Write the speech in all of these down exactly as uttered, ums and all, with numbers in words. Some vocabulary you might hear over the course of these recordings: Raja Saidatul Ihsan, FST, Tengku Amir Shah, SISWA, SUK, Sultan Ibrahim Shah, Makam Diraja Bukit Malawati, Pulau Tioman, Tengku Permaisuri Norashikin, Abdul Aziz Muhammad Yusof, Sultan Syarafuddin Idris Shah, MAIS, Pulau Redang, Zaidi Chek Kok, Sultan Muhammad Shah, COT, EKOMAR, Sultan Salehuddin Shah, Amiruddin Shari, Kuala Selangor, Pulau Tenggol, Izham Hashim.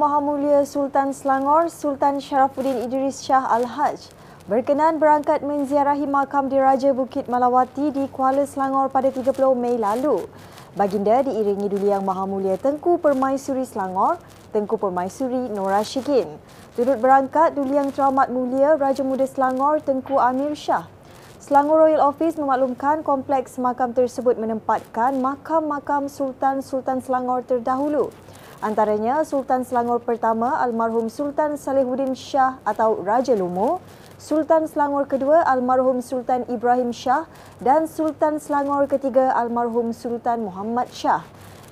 Maha Mulia Sultan Selangor Sultan Syarafuddin Idris Shah Al-Haj berkenan berangkat menziarahi Makam Diraja Bukit Malawati di Kuala Selangor pada tiga puluh Mei lalu. Baginda diiringi Duli Yang Maha Mulia Tengku Permaisuri Selangor, Tengku Permaisuri Norashikin. Turut berangkat Duli Yang Teramat Mulia Raja Muda Selangor Tengku Amir Shah. Selangor Royal Office memaklumkan kompleks makam tersebut menempatkan makam-makam Sultan-Sultan Selangor terdahulu. Antaranya Sultan Selangor Pertama Almarhum Sultan Salehuddin Shah atau Raja Lumo, Sultan Selangor Kedua Almarhum Sultan Ibrahim Shah dan Sultan Selangor Ketiga Almarhum Sultan Muhammad Shah.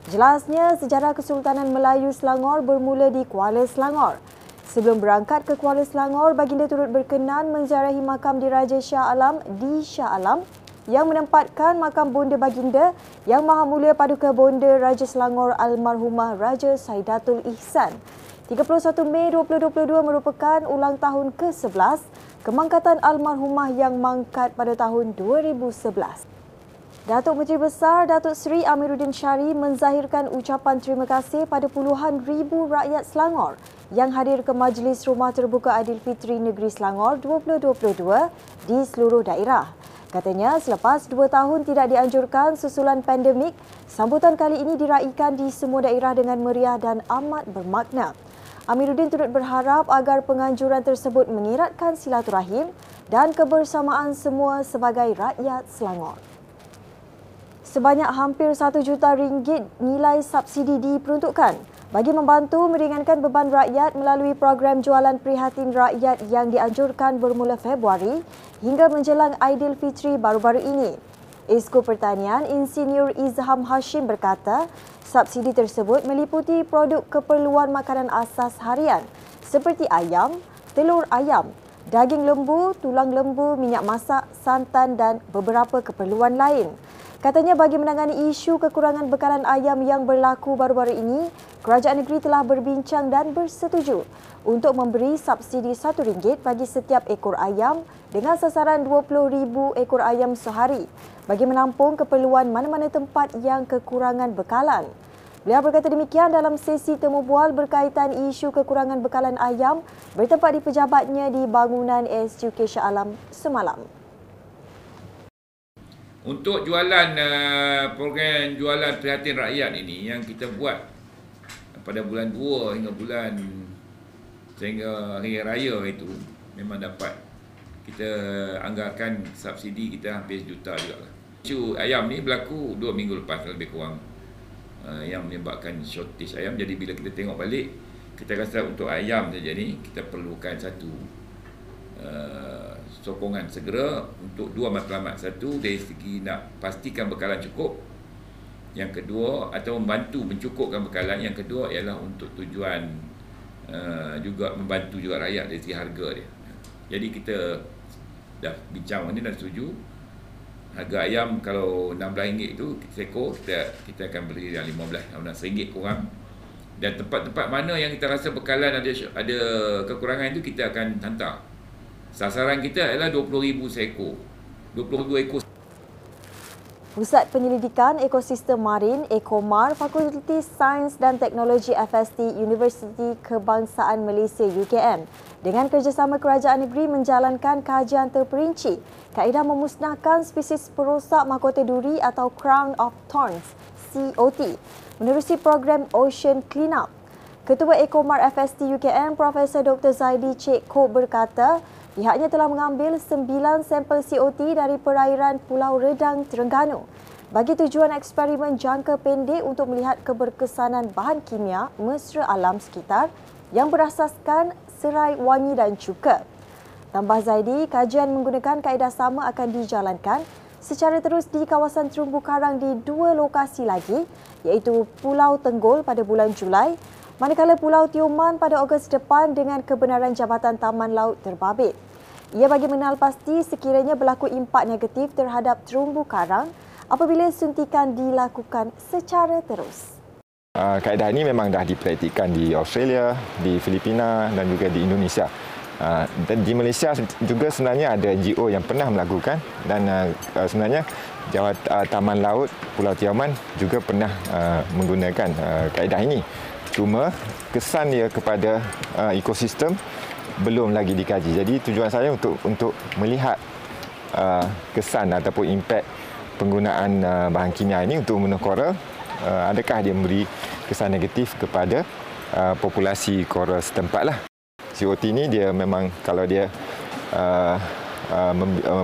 Jelasnya sejarah Kesultanan Melayu Selangor bermula di Kuala Selangor. Sebelum berangkat ke Kuala Selangor, baginda turut berkenan menziarahi makam Diraja Shah Alam di Shah Alam yang menempatkan makam bonda baginda Yang Maha Mulia Paduka Bonda Raja Selangor Almarhumah Raja Saidatul Ihsan. tiga puluh satu Mei dua ribu dua puluh dua merupakan ulang tahun ke sebelas kemangkatan almarhumah yang mangkat pada tahun dua ribu sebelas. Datuk Menteri Besar Datuk Seri Amiruddin Shari menzahirkan ucapan terima kasih pada puluhan ribu rakyat Selangor yang hadir ke Majlis Rumah Terbuka Aidilfitri Negeri Selangor dua ribu dua puluh dua di seluruh daerah. Katanya selepas dua tahun tidak dianjurkan susulan pandemik, sambutan kali ini diraikan di semua daerah dengan meriah dan amat bermakna. Amiruddin turut berharap agar penganjuran tersebut mengeratkan silaturahim dan kebersamaan semua sebagai rakyat Selangor. Sebanyak hampir satu juta ringgit nilai subsidi diperuntukkan bagi membantu meringankan beban rakyat melalui program jualan prihatin rakyat yang dianjurkan bermula Februari hingga menjelang Aidilfitri baru-baru ini. Esko Pertanian Insinyur Izham Hashim berkata, subsidi tersebut meliputi produk keperluan makanan asas harian seperti ayam, telur ayam, daging lembu, tulang lembu, minyak masak, santan dan beberapa keperluan lain. Katanya bagi menangani isu kekurangan bekalan ayam yang berlaku baru-baru ini, kerajaan negeri telah berbincang dan bersetuju untuk memberi subsidi satu ringgit bagi setiap ekor ayam dengan sasaran dua puluh ribu ekor ayam sehari bagi menampung keperluan mana-mana tempat yang kekurangan bekalan. Beliau berkata demikian dalam sesi temu bual berkaitan isu kekurangan bekalan ayam bertempat di pejabatnya di bangunan S U K Shah Alam semalam. Untuk jualan uh, program jualan prihatin rakyat ini yang kita buat pada bulan dua hingga bulan sehingga hari raya itu memang dapat kita anggarkan subsidi kita hampir sejuta juga lah. Isu ayam ni berlaku dua minggu lepas lebih kurang uh, yang menyebabkan shortage ayam. Jadi bila kita tengok balik, kita rasa untuk ayam saja ni kita perlukan satu uh, sokongan segera untuk dua matlamat. Satu, dari segi nak pastikan bekalan cukup. Yang kedua, atau membantu mencukupkan bekalan. Yang kedua ialah untuk tujuan uh, juga membantu juga rakyat dari segi harga dia. Jadi kita dah bincang ni dan setuju harga ayam kalau enam belas ringgit itu seko kita kita akan beli yang lima belas ringgit, enam belas ringgit kurang. Dan tempat-tempat mana yang kita rasa bekalan ada ada kekurangan itu kita akan hantar. Sasaran kita ialah dua puluh ribu seekor. dua puluh ribu ekor. Pusat Penyelidikan Ekosistem Marin EKOMAR Fakulti Sains dan Teknologi F S T Universiti Kebangsaan Malaysia U K M dengan kerjasama kerajaan negeri menjalankan kajian terperinci kaedah memusnahkan spesies perosak mahkota duri atau Crown of Thorns C O T menerusi program Ocean Cleanup. Ketua EKOMAR F S T U K M Profesor Doktor Zaidi Chek Kok berkata, pihaknya telah mengambil sembilan sampel C O T dari perairan Pulau Redang, Terengganu bagi tujuan eksperimen jangka pendek untuk melihat keberkesanan bahan kimia mesra alam sekitar yang berasaskan serai wangi dan cuka. Tambah Zaidi, kajian menggunakan kaedah sama akan dijalankan secara terus di kawasan terumbu karang di dua lokasi lagi iaitu Pulau Tenggol pada bulan Julai, manakala Pulau Tioman pada Ogos depan dengan kebenaran Jabatan Taman Laut terbabit. Ia bagi mengenal pasti sekiranya berlaku impak negatif terhadap terumbu karang apabila suntikan dilakukan secara terus. Kaedah ini memang dah dipraktikkan di Australia, di Filipina dan juga di Indonesia. Dan di Malaysia juga sebenarnya ada N G O yang pernah melakukan dan sebenarnya Jabatan Taman Laut Pulau Tioman juga pernah menggunakan kaedah ini. Cuma kesan dia kepada uh, ekosistem belum lagi dikaji. Jadi tujuan saya untuk untuk melihat uh, kesan ataupun impak penggunaan uh, bahan kimia ini untuk menua koral, uh, adakah dia memberi kesan negatif kepada uh, populasi koral setempatlah. C O T ni dia memang kalau dia uh, uh,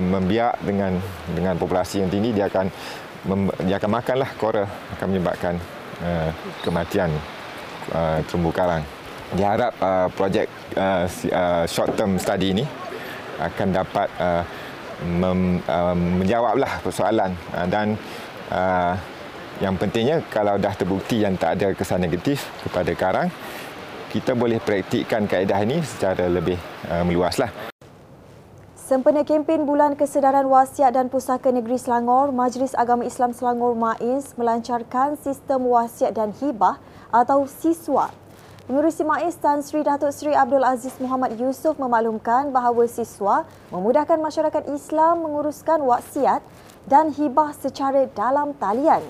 membiak dengan dengan populasi yang tinggi, dia akan mem, dia akan makanlah koral, akan menyebabkan uh, kematian Uh, terumbu karang. Diharap uh, projek uh, uh, short term study ini akan dapat uh, mem, uh, menjawablah persoalan uh, dan uh, yang pentingnya kalau dah terbukti yang tak ada kesan negatif kepada karang, kita boleh praktikkan kaedah ini secara lebih uh, meluaslah. Sempena kempen Bulan Kesedaran Wasiat dan Pusaka Negeri Selangor, Majlis Agama Islam Selangor MAIS melancarkan sistem wasiat dan hibah atau SISWA. Pengerusi MAIS Tan Sri Datuk Seri Abdul Aziz Muhammad Yusof memaklumkan bahawa SISWA memudahkan masyarakat Islam menguruskan wasiat dan hibah secara dalam talian.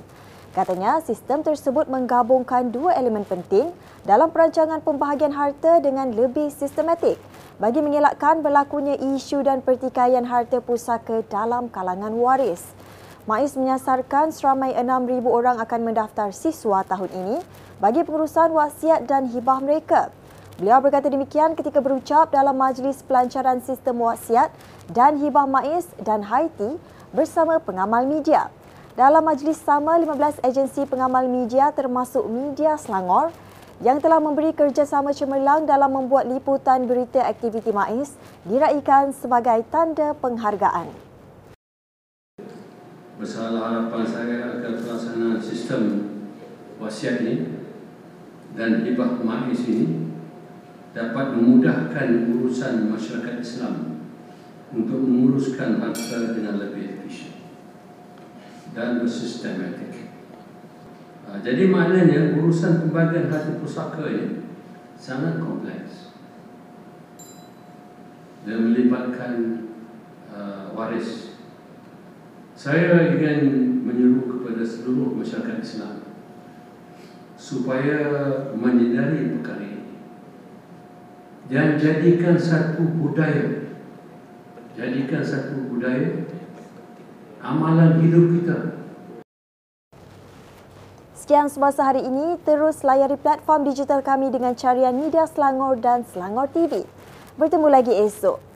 Katanya, sistem tersebut menggabungkan dua elemen penting dalam perancangan pembahagian harta dengan lebih sistematik bagi mengelakkan berlakunya isu dan pertikaian harta pusaka dalam kalangan waris. MAIS menyasarkan seramai enam ribu orang akan mendaftar siswa tahun ini bagi pengurusan wasiat dan hibah mereka. Beliau berkata demikian ketika berucap dalam Majlis Pelancaran Sistem Wasiat dan Hibah MAIS dan Haiti bersama pengamal media. Dalam majlis sama, lima belas agensi pengamal media termasuk Media Selangor yang telah memberi kerjasama cemerlang dalam membuat liputan berita aktiviti MAIS diraikan sebagai tanda penghargaan. Besar harapan saya akan pelaksanaan sistem wasiat ini dan hibah MAIS ini dapat memudahkan urusan masyarakat Islam untuk menguruskan harta dengan lebih efisien dan bersistematik. Jadi maknanya urusan pembagian harta pusaka ini sangat kompleks dan melibatkan uh, waris. Saya ingin menyeru kepada seluruh masyarakat Islam supaya menyedari perkara ini dan jadikan satu budaya, jadikan satu budaya amalan hidup kita. Sekian semasa hari ini, terus layari platform digital kami dengan carian Media Selangor dan Selangor T V. Bertemu lagi esok.